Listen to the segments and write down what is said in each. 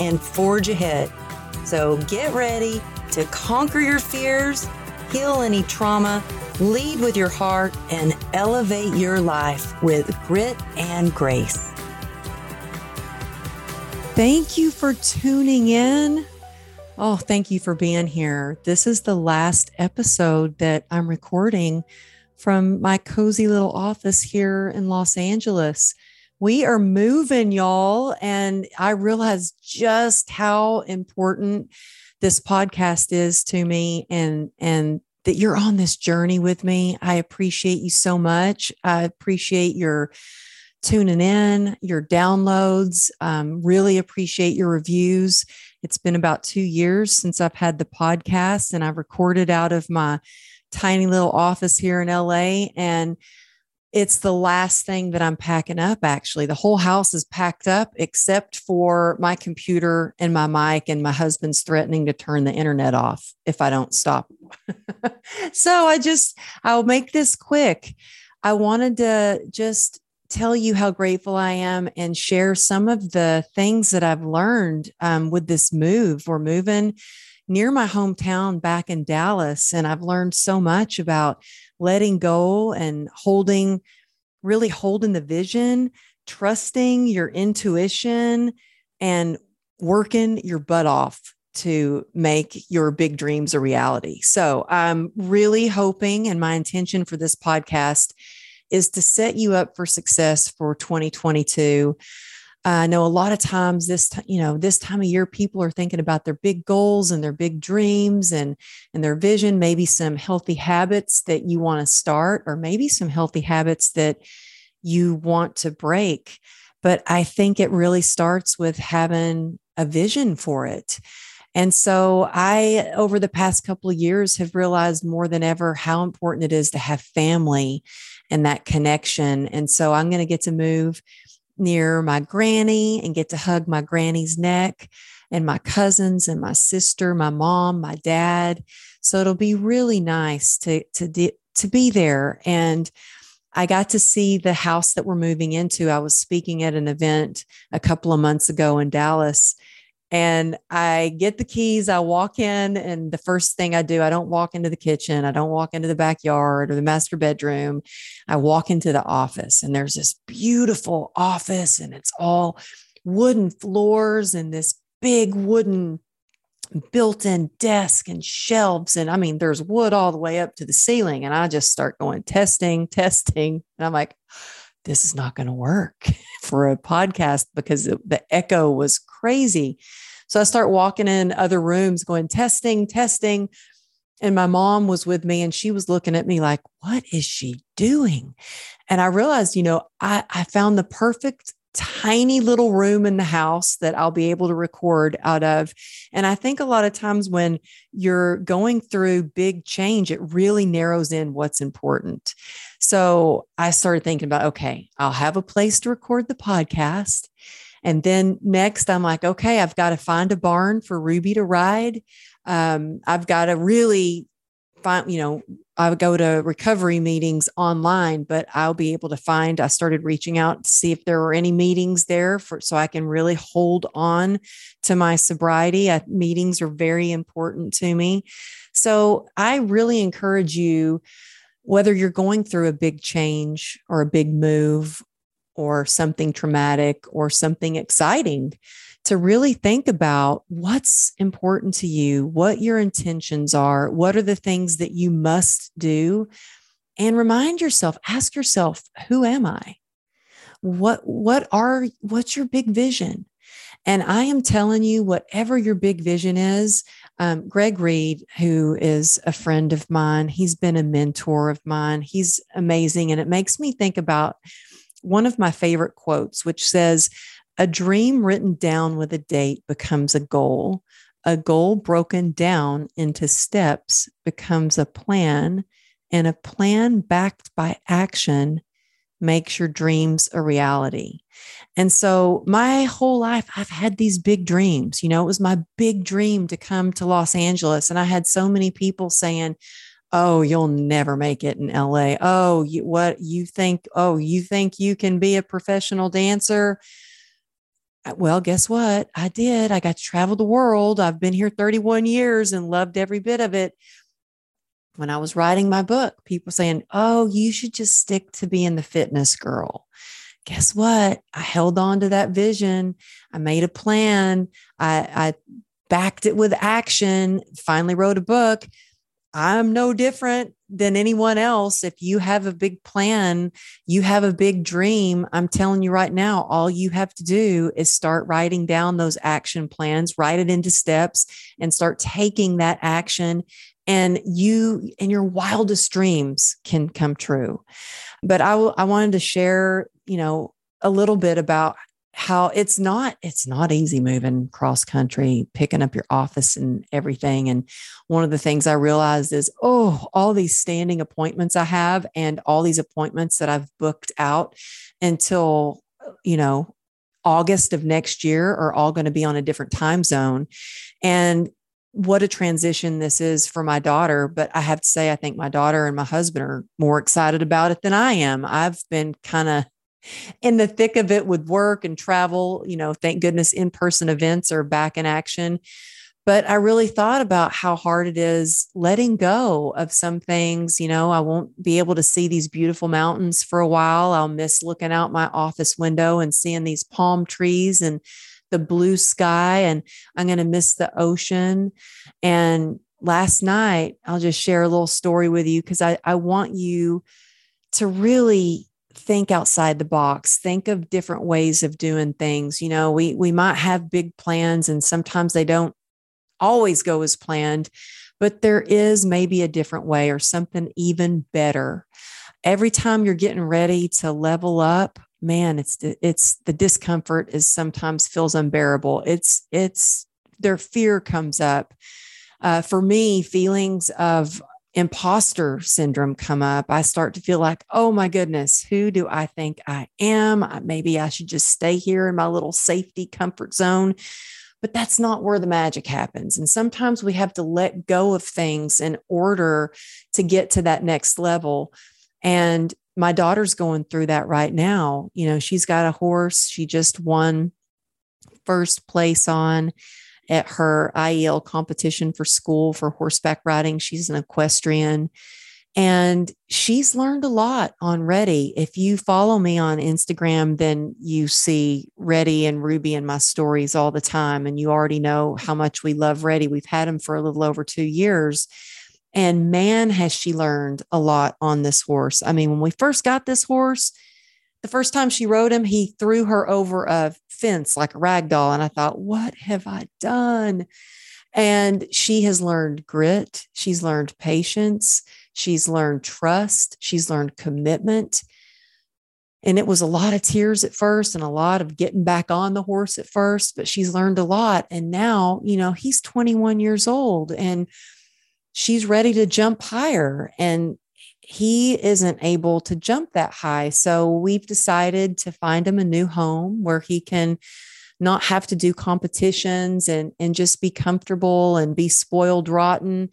and forge ahead. So get ready to conquer your fears, heal any trauma, lead with your heart, and elevate your life with grit and grace. Thank you for tuning in. Oh, thank you for being here. This is the last episode that I'm recording from my cozy little office here in Los Angeles. We are moving, y'all, and I realize just how important this podcast is to me and that you're on this journey with me. I appreciate you so much. I appreciate your tuning in, your downloads, really appreciate your reviews. It's been about 2 years since I've had the podcast, and I recorded out of my tiny little office here in LA, and it's the last thing that I'm packing up, actually. The whole house is packed up except for my computer and my mic, and my husband's threatening to turn the internet off if I don't stop. So I'll make this quick. I wanted to just tell you how grateful I am and share some of the things that I've learned with this move. We're moving near my hometown back in Dallas, and I've learned so much about letting go and holding the vision, trusting your intuition, and working your butt off to make your big dreams a reality. So I'm really hoping, and my intention for this podcast is to set you up for success for 2022. I know a lot of times this time of year, people are thinking about their big goals and their big dreams and their vision, maybe some healthy habits that you want to start, or maybe some healthy habits that you want to break. But I think it really starts with having a vision for it. And so I, over the past couple of years, have realized more than ever how important it is to have family and that connection. And so I'm going to get to move near my granny and get to hug my granny's neck, and my cousins and my sister, my mom, my dad. So it'll be really nice to be there. And I got to see the house that we're moving into. I was speaking at an event a couple of months ago in Dallas, and I get the keys, I walk in, and the first thing I do, I don't walk into the kitchen, I don't walk into the backyard or the master bedroom. I walk into the office, and there's this beautiful office, and it's all wooden floors and this big wooden built-in desk and shelves. And I mean, there's wood all the way up to the ceiling, and I just start going testing. And I'm like, this is not going to work for a podcast because the echo was crazy. So I start walking in other rooms going, testing. And my mom was with me, and she was looking at me like, what is she doing? And I realized, I found the perfect tiny little room in the house that I'll be able to record out of. And I think a lot of times when you're going through big change, it really narrows in what's important. So I started thinking about, okay, I'll have a place to record the podcast. And then next I'm like, okay, I've got to find a barn for Ruby to ride. I've got to really find, I would go to recovery meetings online, but I'll be able to find, I started reaching out to see if there were any meetings there so I can really hold on to my sobriety. Meetings are very important to me. So I really encourage you, whether you're going through a big change or a big move or something traumatic or something exciting, to really think about what's important to you, what your intentions are, what are the things that you must do, and remind yourself, ask yourself, who am I? What's your big vision? And I am telling you, whatever your big vision is, Greg Reed, who is a friend of mine, he's been a mentor of mine. He's amazing. And it makes me think about one of my favorite quotes, which says, A dream written down with a date becomes a goal. A goal broken down into steps becomes a plan, and a plan backed by action makes your dreams a reality. And so my whole life, I've had these big dreams. You know, it was my big dream to come to Los Angeles. And I had so many people saying, oh, you'll never make it in LA. Oh, you think you can be a professional dancer? Well, guess what? I did. I got to travel the world. I've been here 31 years and loved every bit of it. When I was writing my book, people saying, oh, you should just stick to being the fitness girl. Guess what? I held on to that vision. I made a plan. I backed it with action, finally wrote a book. I'm no different than anyone else. If you have a big plan, you have a big dream, I'm telling you right now, all you have to do is start writing down those action plans, write it into steps, and start taking that action. And you and your wildest dreams can come true. But I wanted to share, you know, a little bit about how it's not easy moving cross country, picking up your office and everything. And one of the things I realized is, all these standing appointments I have and all these appointments that I've booked out until, you know, August of next year are all going to be on a different time zone. And what a transition this is for my daughter. But I have to say, I think my daughter and my husband are more excited about it than I am. I've been kind of in the thick of it with work and travel. You know, thank goodness in-person events are back in action. But I really thought about how hard it is letting go of some things. You know, I won't be able to see these beautiful mountains for a while. I'll miss looking out my office window and seeing these palm trees and the blue sky, and I'm going to miss the ocean. And last night, I'll just share a little story with you because I want you to really think outside the box, think of different ways of doing things. You know, we might have big plans and sometimes they don't always go as planned, but there is maybe a different way or something even better. Every time you're getting ready to level up, man, it's the discomfort is sometimes feels unbearable. Their fear comes up. For me, feelings of imposter syndrome come up. I start to feel like, oh my goodness, who do I think I am? Maybe I should just stay here in my little safety comfort zone. But that's not where the magic happens. And sometimes we have to let go of things in order to get to that next level. And my daughter's going through that right now. You know, she's got a horse. She just won first place at her IEL competition for school for horseback riding. She's an equestrian and she's learned a lot on Ready. If you follow me on Instagram, then you see Ready and Ruby in my stories all the time. And you already know how much we love Ready. We've had him for a little over 2 years. And man, has she learned a lot on this horse. I mean, when we first got this horse, the first time she rode him, he threw her over a fence like a rag doll. And I thought, what have I done? And she has learned grit. She's learned patience. She's learned trust. She's learned commitment. And it was a lot of tears at first and a lot of getting back on the horse at first, but she's learned a lot. And now, you know, he's 21 years old and she's ready to jump higher and he isn't able to jump that high. So we've decided to find him a new home where he can not have to do competitions and just be comfortable and be spoiled rotten.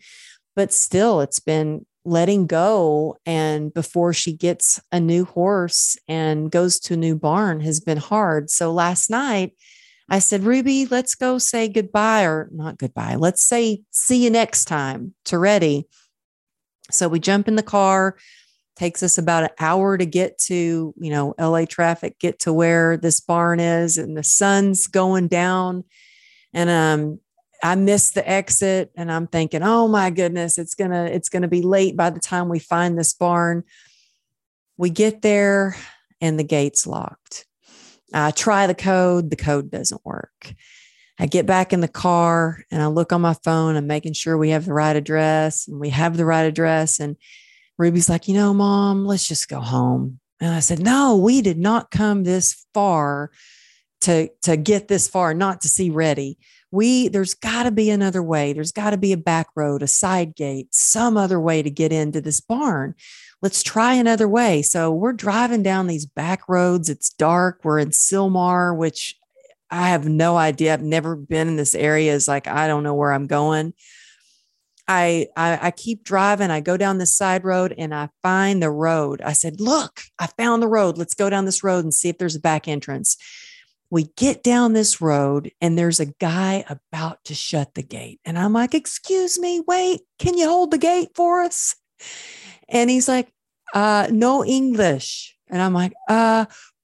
But still, it's been letting go. And before she gets a new horse and goes to a new barn has been hard. So last night, I said, Ruby, let's go say goodbye or not goodbye. Let's say, see you next time to Ready. So we jump in the car, takes us about an hour to get to, you know, LA traffic, get to where this barn is and the sun's going down. And, I missed the exit and I'm thinking, oh my goodness, it's going to be late by the time we find this barn. We get there and the gate's locked. I try the code doesn't work. I get back in the car and I look on my phone. I'm making sure we have the right address and we have the right address. And Ruby's like, you know, Mom, let's just go home. And I said, no, we did not come this far to get this far, not to see ready. There's got to be another way. There's got to be a back road, a side gate, some other way to get into this barn. Let's try another way. So we're driving down these back roads. It's dark. We're in Silmar, which I have no idea. I've never been in this area. It's like, I don't know where I'm going. I keep driving. I go down this side road and I find the road. I said, look, I found the road. Let's go down this road and see if there's a back entrance. We get down this road and there's a guy about to shut the gate. And I'm like, excuse me, wait, can you hold the gate for us? And he's like, no English. And I'm like,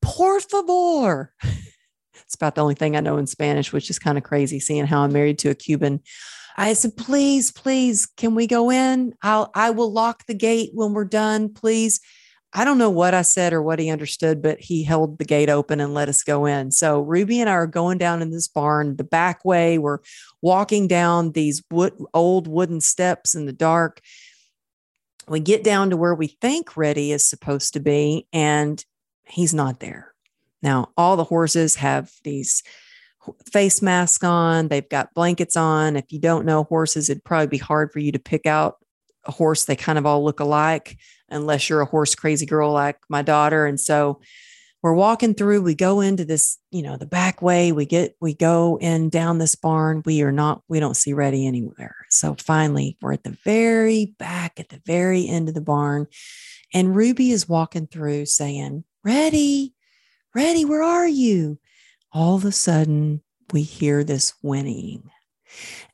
por favor. It's about the only thing I know in Spanish, which is kind of crazy seeing how I'm married to a Cuban. I said, please, please, can we go in? I will lock the gate when we're done, please. I don't know what I said or what he understood, but he held the gate open and let us go in. So Ruby and I are going down in this barn, the back way. We're walking down these old wooden steps in the dark. We get down to where we think Reddy is supposed to be, and he's not there. Now, all the horses have these face masks on. They've got blankets on. If you don't know horses, it'd probably be hard for you to pick out a horse. They kind of all look alike unless you're a horse crazy girl like my daughter. And so we're walking through, we go into this, the back way, we go in down this barn. We don't see Reddy anywhere. So finally we're at the very back at the very end of the barn. And Ruby is walking through saying, Reddy, where are you? All of a sudden we hear this whinnying.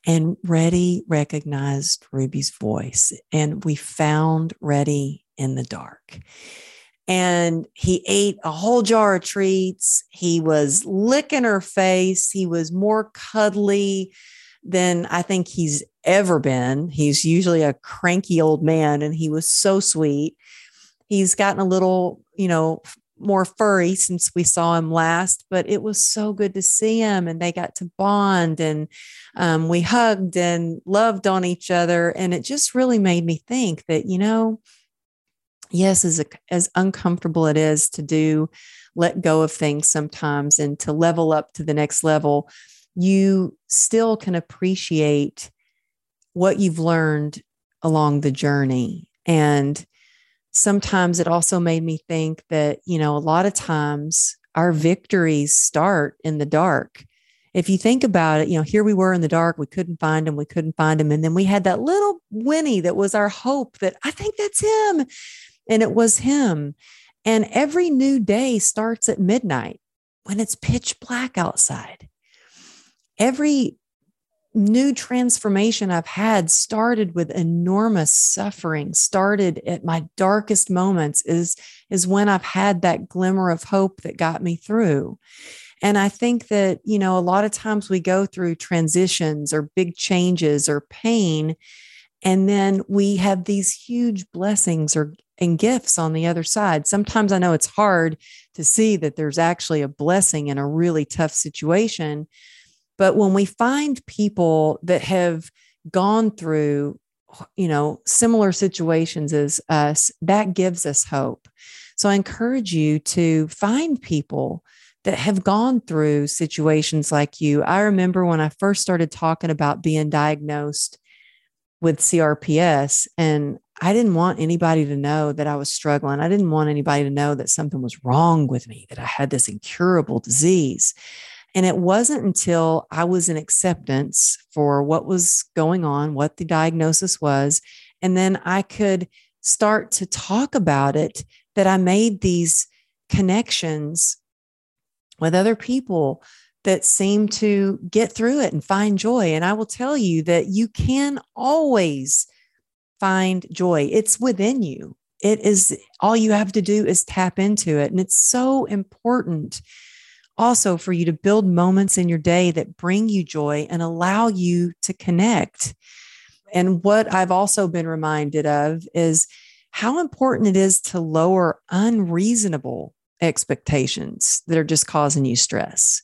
And Reddy recognized Ruby's voice, and we found Reddy in the dark. And he ate a whole jar of treats. He was licking her face. He was more cuddly than I think he's ever been. He's usually a cranky old man, and he was so sweet. He's gotten a little, more furry since we saw him last, but it was so good to see him. And they got to bond, and we hugged and loved on each other. And it just really made me think that, yes, as uncomfortable it is to let go of things sometimes and to level up to the next level, you still can appreciate what you've learned along the journey. And sometimes it also made me think that, a lot of times our victories start in the dark. If you think about it, here we were in the dark, we couldn't find him. And then we had that little Winnie that was our hope that I think that's him. And it was him. And every new day starts at midnight when it's pitch black outside. Every new transformation I've had started with enormous suffering, started at my darkest moments is when I've had that glimmer of hope that got me through. And I think that, a lot of times we go through transitions or big changes or pain, and then we have these huge blessings and gifts on the other side. Sometimes I know it's hard to see that there's actually a blessing in a really tough situation. But when we find people that have gone through, similar situations as us, that gives us hope. So I encourage you to find people that have gone through situations like you. I remember when I first started talking about being diagnosed with CRPS, and I didn't want anybody to know that I was struggling. I didn't want anybody to know that something was wrong with me, that I had this incurable disease. And it wasn't until I was in acceptance for what was going on, what the diagnosis was, and then I could start to talk about it, that I made these connections with other people that seemed to get through it and find joy. And I will tell you that you can always find joy. It's within you. It is, all you have to do is tap into it. And it's so important also for you to build moments in your day that bring you joy and allow you to connect. And what I've also been reminded of is how important it is to lower unreasonable expectations that are just causing you stress.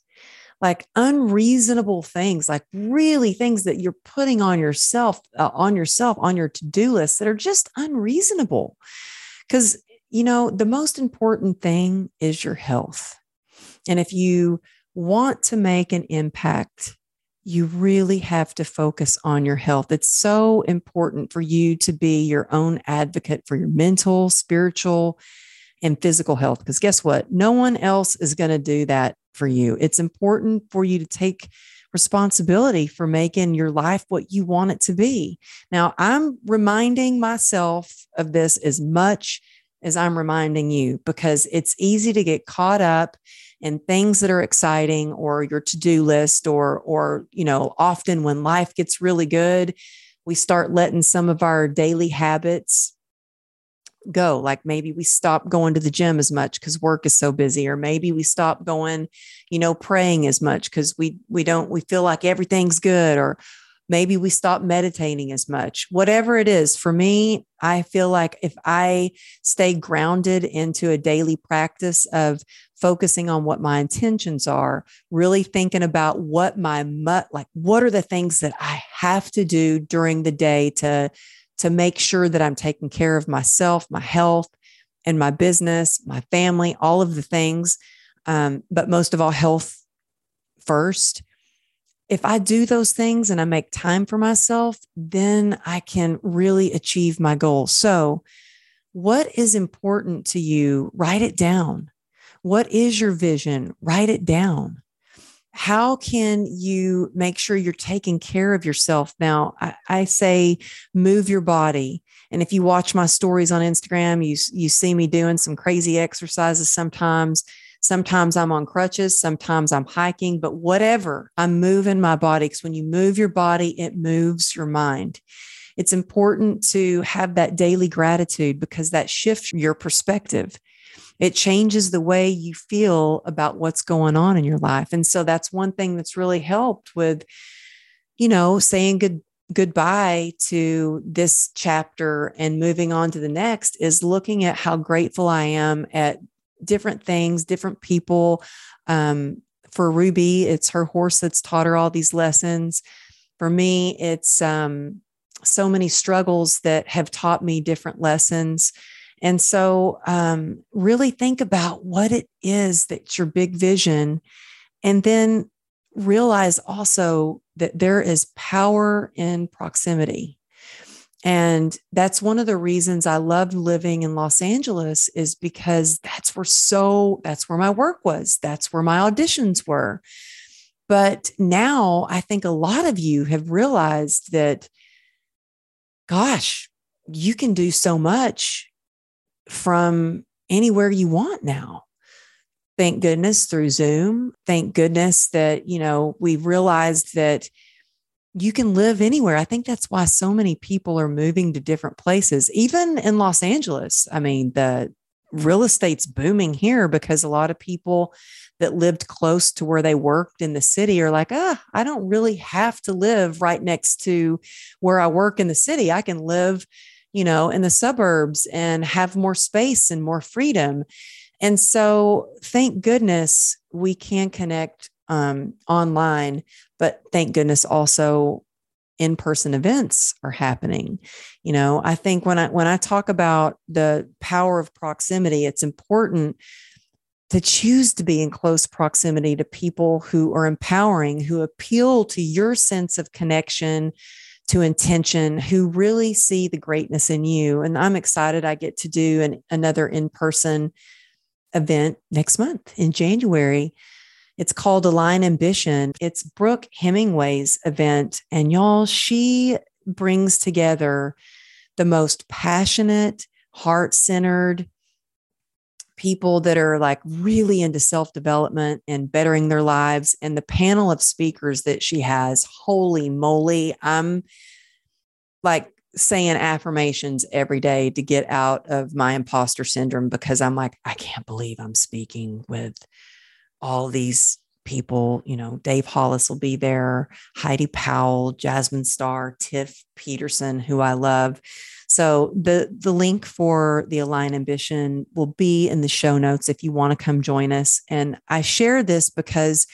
Like unreasonable things, like really things that you're putting on yourself, on your to-do list that are just unreasonable. Because, the most important thing is your health. And if you want to make an impact, you really have to focus on your health. It's so important for you to be your own advocate for your mental, spiritual, and physical health. Because guess what? No one else is going to do that for you. It's important for you to take responsibility for making your life what you want it to be. Now, I'm reminding myself of this as much as I'm reminding you, because it's easy to get caught up in things that are exciting or your to-do list, or, you know, often when life gets really good, we start letting some of our daily habits go. Like maybe we stop going to the gym as much because work is so busy, or maybe we stop going, you know, praying as much because we feel like everything's good, or maybe we stop meditating as much. Whatever it is, for me, I feel like if I stay grounded into a daily practice of focusing on what my intentions are, really thinking about what are the things that I have to do during the day to make sure that I'm taking care of myself, my health, and my business, my family, all of the things, but most of all, health first. If I do those things and I make time for myself, then I can really achieve my goals. So what is important to you? Write it down. What is your vision? Write it down. How can you make sure you're taking care of yourself? Now, I say, move your body. And if you watch my stories on Instagram, you see me doing some crazy exercises sometimes. Sometimes I'm on crutches, sometimes I'm hiking, but whatever, I'm moving my body, because when you move your body, it moves your mind. It's important to have that daily gratitude, because that shifts your perspective. It changes the way you feel about what's going on in your life. And so that's one thing that's really helped with, you know, saying goodbye to this chapter and moving on to the next, is looking at how grateful I am at different things, different people. For Ruby, it's her horse that's taught her all these lessons. For me, it's so many struggles that have taught me different lessons. And so really think about what it is that's your big vision, and then realize also that there is power in proximity. And that's one of the reasons I loved living in Los Angeles, is because that's where my work was. That's where my auditions were. But now I think a lot of you have realized that, gosh, you can do so much from anywhere you want now. Thank goodness through Zoom. Thank goodness that, you know, we've realized that you can live anywhere. I think that's why so many people are moving to different places, even in Los Angeles. I mean, the real estate's booming here, because a lot of people that lived close to where they worked in the city are like, I don't really have to live right next to where I work in the city. I can live, you know, in the suburbs and have more space and more freedom. And so thank goodness we can connect online, but thank goodness also in-person events are happening. You know, I think when I talk about the power of proximity, it's important to choose to be in close proximity to people who are empowering, who appeal to your sense of connection, to intention, who really see the greatness in you. And I'm excited I get to do another in-person event next month in January. It's called Align Ambition. It's Brooke Hemingway's event. And y'all, she brings together the most passionate, heart-centered people that are like really into self-development and bettering their lives. And the panel of speakers that she has, holy moly, I'm like saying affirmations every day to get out of my imposter syndrome, because I'm like, I can't believe I'm speaking with all these people. You know, Dave Hollis will be there, Heidi Powell, Jasmine Starr, Tiff Peterson, who I love. So the link for the Align Ambition will be in the show notes if you want to come join us. And I share this because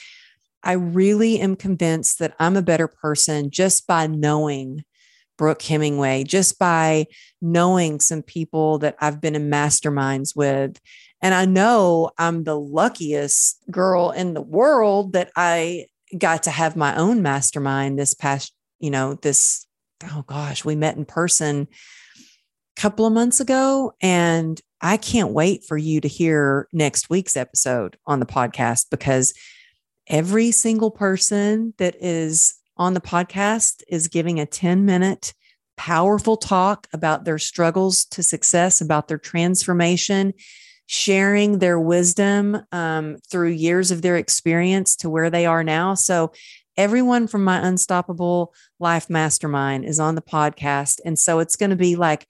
I really am convinced that I'm a better person just by knowing Brooke Hemingway, just by knowing some people that I've been in masterminds with. And I know I'm the luckiest girl in the world that I got to have my own mastermind this past, we met in person a couple of months ago, and I can't wait for you to hear next week's episode on the podcast, because every single person that is on the podcast is giving a 10-minute powerful talk about their struggles to success, about their transformation, sharing their wisdom through years of their experience to where they are now. So everyone from my Unstoppable Life Mastermind is on the podcast. And so it's going to be like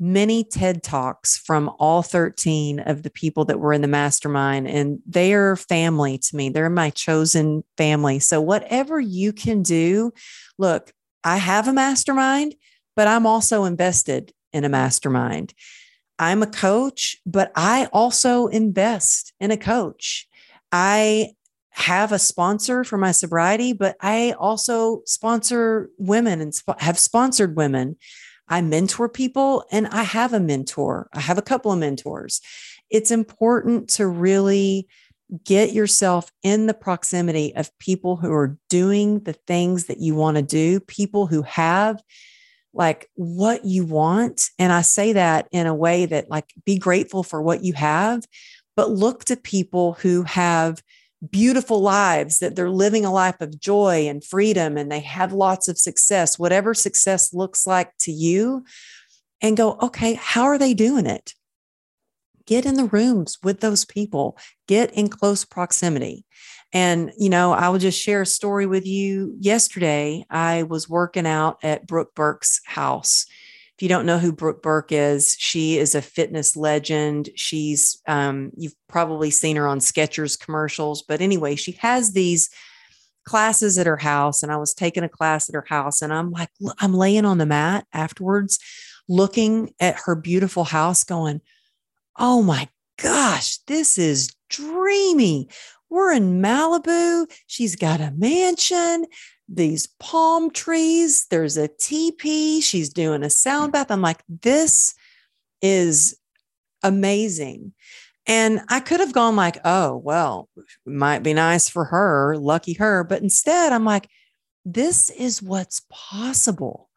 many TED Talks from all 13 of the people that were in the mastermind, and they are family to me. They're my chosen family. So whatever you can do, look, I have a mastermind, but I'm also invested in a mastermind. I'm a coach, but I also invest in a coach. I have a sponsor for my sobriety, but I also sponsor women and have sponsored women. I mentor people, and I have a mentor. I have a couple of mentors. It's important to really get yourself in the proximity of people who are doing the things that you want to do, people who have like what you want. And I say that in a way that like, be grateful for what you have, but look to people who have beautiful lives, that they're living a life of joy and freedom, and they have lots of success, whatever success looks like to you, and go, okay, how are they doing it? Get in the rooms with those people, get in close proximity. And, I will just share a story with you. Yesterday, I was working out at Brooke Burke's house. If you don't know who Brooke Burke is, she is a fitness legend. She's, you've probably seen her on Skechers commercials, but anyway, she has these classes at her house. And I was taking a class at her house, and I'm like, I'm laying on the mat afterwards, looking at her beautiful house going, oh my gosh, this is dreamy. We're in Malibu. She's got a mansion, these palm trees. There's a teepee. She's doing a sound bath. I'm like, this is amazing. And I could have gone like, oh, well, might be nice for her. Lucky her. But instead I'm like, this is what's possible.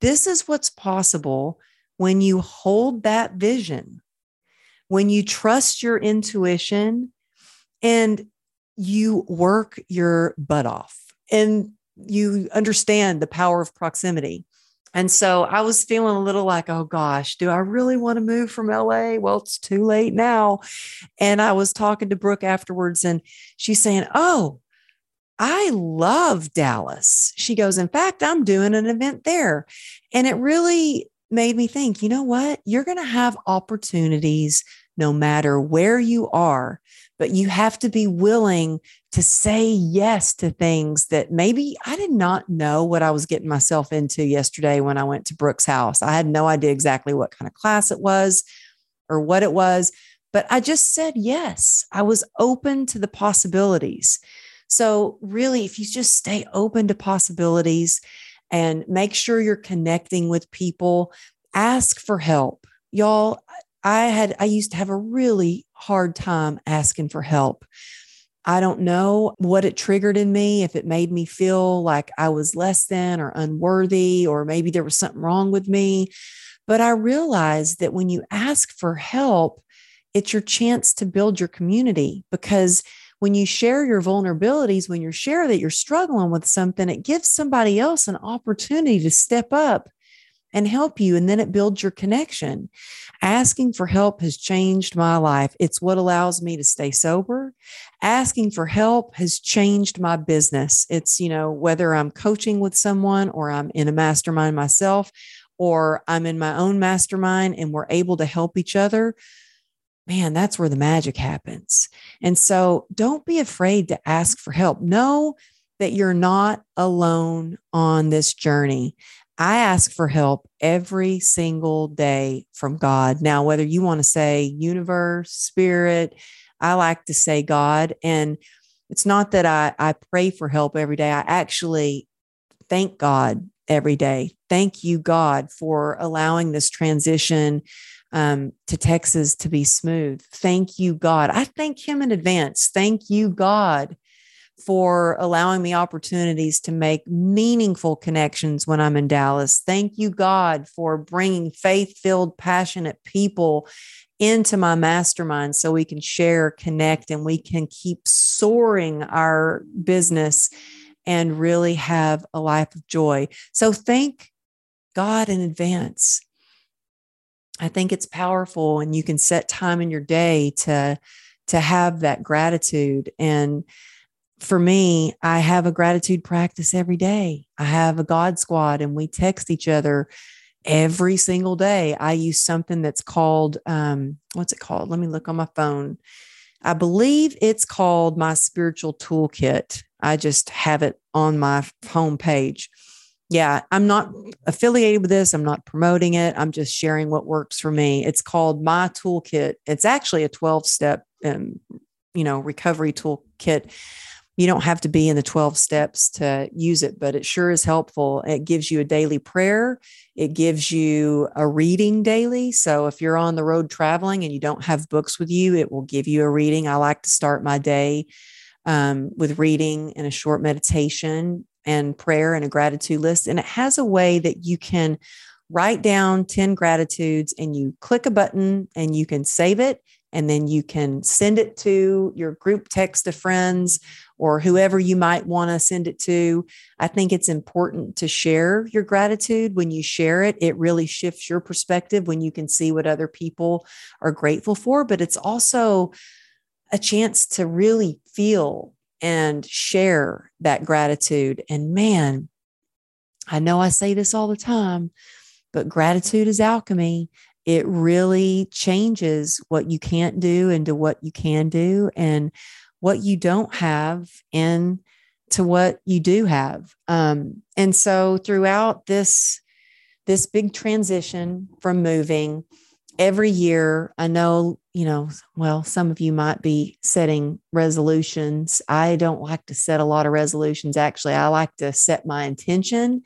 This is what's possible when you hold that vision, when you trust your intuition and you work your butt off and you understand the power of proximity. And so I was feeling a little like, oh gosh, do I really want to move from LA? Well, it's too late now. And I was talking to Brooke afterwards, and she's saying, oh, I love Dallas. She goes, in fact, I'm doing an event there. And it really made me think, you know what? You're going to have opportunities no matter where you are, but you have to be willing to say yes to things that maybe I did not know what I was getting myself into yesterday when I went to Brooke's house. I had no idea exactly what kind of class it was or what it was, but I just said yes. I was open to the possibilities. So really, if you just stay open to possibilities and make sure you're connecting with people, ask for help. Y'all, I used to have a really hard time asking for help. I don't know what it triggered in me, if it made me feel like I was less than or unworthy, or maybe there was something wrong with me. But I realized that when you ask for help, it's your chance to build your community, because when you share your vulnerabilities, when you share that you're struggling with something, it gives somebody else an opportunity to step up and help you. And then it builds your connection. Asking for help has changed my life. It's what allows me to stay sober. Asking for help has changed my business. It's, whether I'm coaching with someone or I'm in a mastermind myself, or I'm in my own mastermind and we're able to help each other. Man, that's where the magic happens. And so don't be afraid to ask for help. Know that you're not alone on this journey. I ask for help every single day from God. Now, whether you want to say universe, spirit, I like to say God. And it's not that I pray for help every day. I actually thank God every day. Thank you, God, for allowing this transition. to Texas to be smooth. Thank you, God. I thank him in advance. Thank you, God, for allowing me opportunities to make meaningful connections when I'm in Dallas. Thank you, God, for bringing faith-filled, passionate people into my mastermind so we can share, connect, and we can keep soaring our business and really have a life of joy. So thank God in advance. I think it's powerful, and you can set time in your day to have that gratitude. And for me, I have a gratitude practice every day. I have a God squad, and we text each other every single day. I use something that's called, what's it called? Let me look on my phone. I believe it's called my spiritual toolkit. I just have it on my homepage. Yeah, I'm not affiliated with this. I'm not promoting it. I'm just sharing what works for me. It's called My Toolkit. It's actually a 12-step, recovery toolkit. You don't have to be in the 12 steps to use it, but it sure is helpful. It gives you a daily prayer. It gives you a reading daily. So if you're on the road traveling and you don't have books with you, it will give you a reading. I like to start my day with reading and a short meditation and prayer and a gratitude list. And it has a way that you can write down 10 gratitudes, and you click a button and you can save it. And then you can send it to your group text of friends or whoever you might want to send it to. I think it's important to share your gratitude. When you share it, it really shifts your perspective when you can see what other people are grateful for. But it's also a chance to really feel and share that gratitude. And man, I know I say this all the time, but gratitude is alchemy. It really changes what you can't do into what you can do, and what you don't have into what you do have. And so throughout this big transition from moving, every year, I know, some of you might be setting resolutions. I don't like to set a lot of resolutions. Actually, I like to set my intention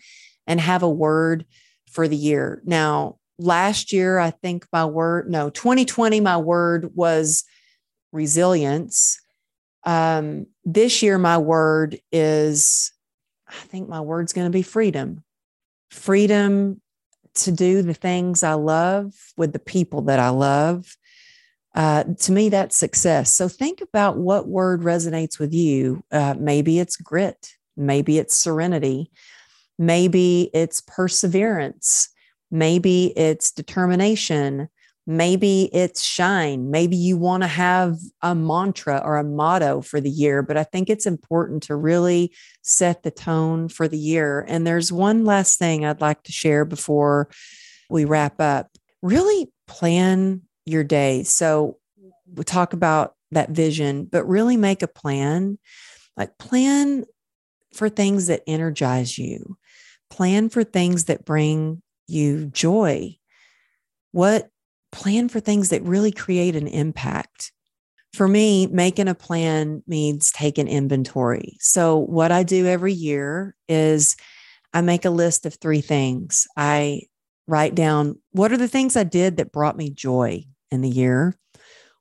and have a word for the year. Now, last year, 2020, my word was resilience. This year, my word is, going to be freedom. To do the things I love with the people that I love. To me, that's success. So think about what word resonates with you. Maybe it's grit. Maybe it's serenity. Maybe it's perseverance. Maybe it's determination. Maybe it's shine. Maybe you want to have a mantra or a motto for the year, but I think it's important to really set the tone for the year. And there's one last thing I'd like to share before we wrap up. Really plan your day. So we'll talk about that vision, but really make a plan. Like, plan for things that energize you. Plan for things that bring you joy. Plan for things that really create an impact. For me, making a plan means taking inventory. So what I do every year is I make a list of 3 things. I write down, what are the things I did that brought me joy in the year?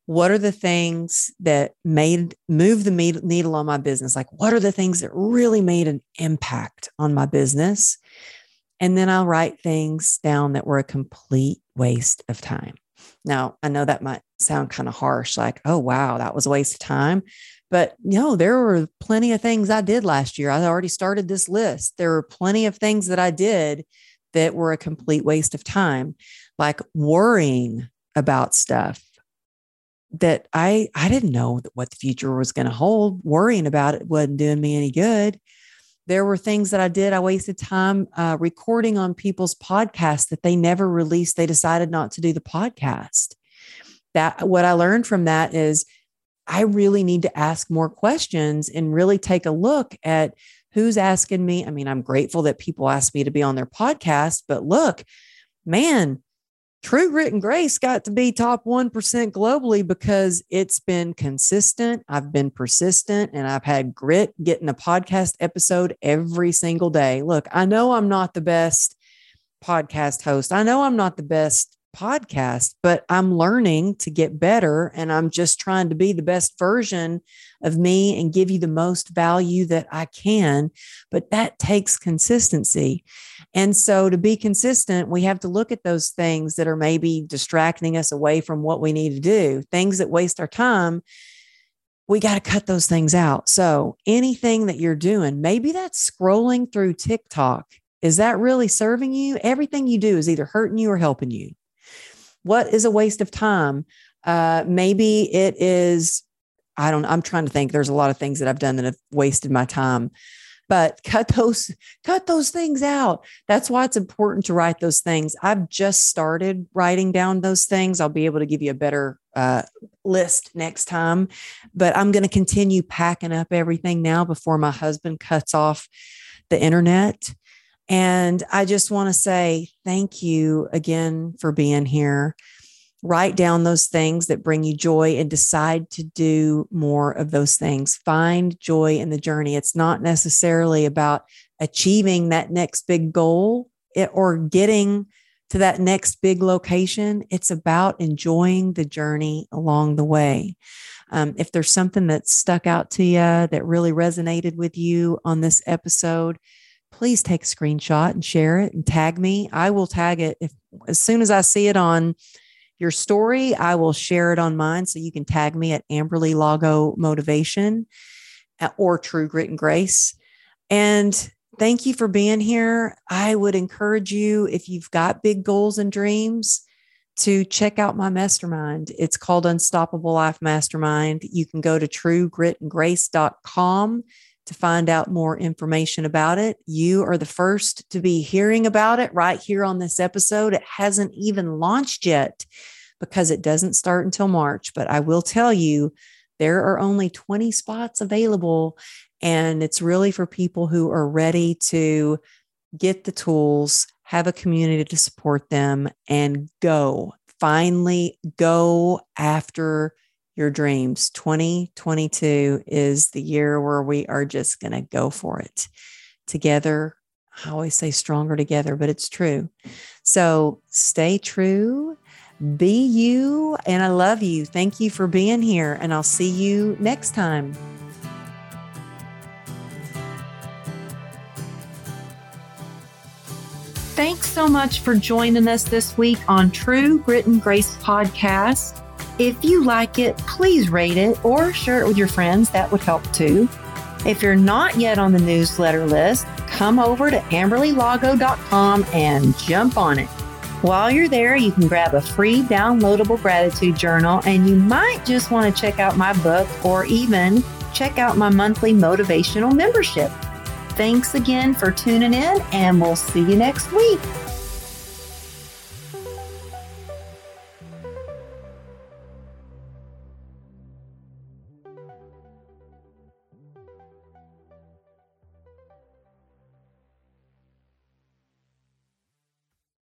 What are the things that move the needle on my business? Like, what are the things that really made an impact on my business? And then I'll write things down that were a complete waste of time. Now, I know that might sound kind of harsh, like, oh, wow, that was a waste of time. But no, there were plenty of things I did last year. I already started this list. There were plenty of things that I did that were a complete waste of time, like worrying about stuff that I didn't know what the future was going to hold. Worrying about it wasn't doing me any good. There were things that I did. I wasted time recording on people's podcasts that they never released. They decided not to do the podcast. What I learned from that is I really need to ask more questions and really take a look at who's asking me. I mean, I'm grateful that people ask me to be on their podcast, but look, man, True Grit and Grace got to be top 1% globally because it's been consistent. I've been persistent, and I've had grit getting a podcast episode every single day. Look, I know I'm not the best podcast host. I know I'm not the best podcast, but I'm learning to get better, and I'm just trying to be the best version of me and give you the most value that I can. But that takes consistency. And so to be consistent, we have to look at those things that are maybe distracting us away from what we need to do, things that waste our time. We got to cut those things out. So anything that you're doing, maybe that's scrolling through TikTok. Is that really serving you? Everything you do is either hurting you or helping you. What is a waste of time? Maybe it is, I'm trying to think. There's a lot of things that I've done that have wasted my time, but cut those things out. That's why it's important to write those things. I've just started writing down those things. I'll be able to give you a better list next time, but I'm going to continue packing up everything now before my husband cuts off the internet. And I just want to say thank you again for being here. Write down those things that bring you joy and decide to do more of those things. Find joy in the journey. It's not necessarily about achieving that next big goal or getting to that next big location. It's about enjoying the journey along the way. If there's something that stuck out to you that really resonated with you on this episode, please take a screenshot and share it and tag me. I will tag it. As soon as I see it on your story, I will share it on mine. So you can tag me at Amberly Lago Motivation or True Grit and Grace. And thank you for being here. I would encourage you, if you've got big goals and dreams, to check out my mastermind. It's called Unstoppable Life Mastermind. You can go to truegritandgrace.com to find out more information about it. You are the first to be hearing about it right here on this episode. It hasn't even launched yet because it doesn't start until March, but I will tell you, there are only 20 spots available, and it's really for people who are ready to get the tools, have a community to support them, and finally go after your dreams. 2022 is the year where we are just going to go for it together. I always say stronger together, but it's true. So stay true, be you, and I love you. Thank you for being here, and I'll see you next time. Thanks so much for joining us this week on True Grit and Grace podcast. If you like it, please rate it or share it with your friends. That would help too. If you're not yet on the newsletter list, come over to amberlylago.com and jump on it. While you're there, you can grab a free downloadable gratitude journal, and you might just want to check out my book or even check out my monthly motivational membership. Thanks again for tuning in, and we'll see you next week.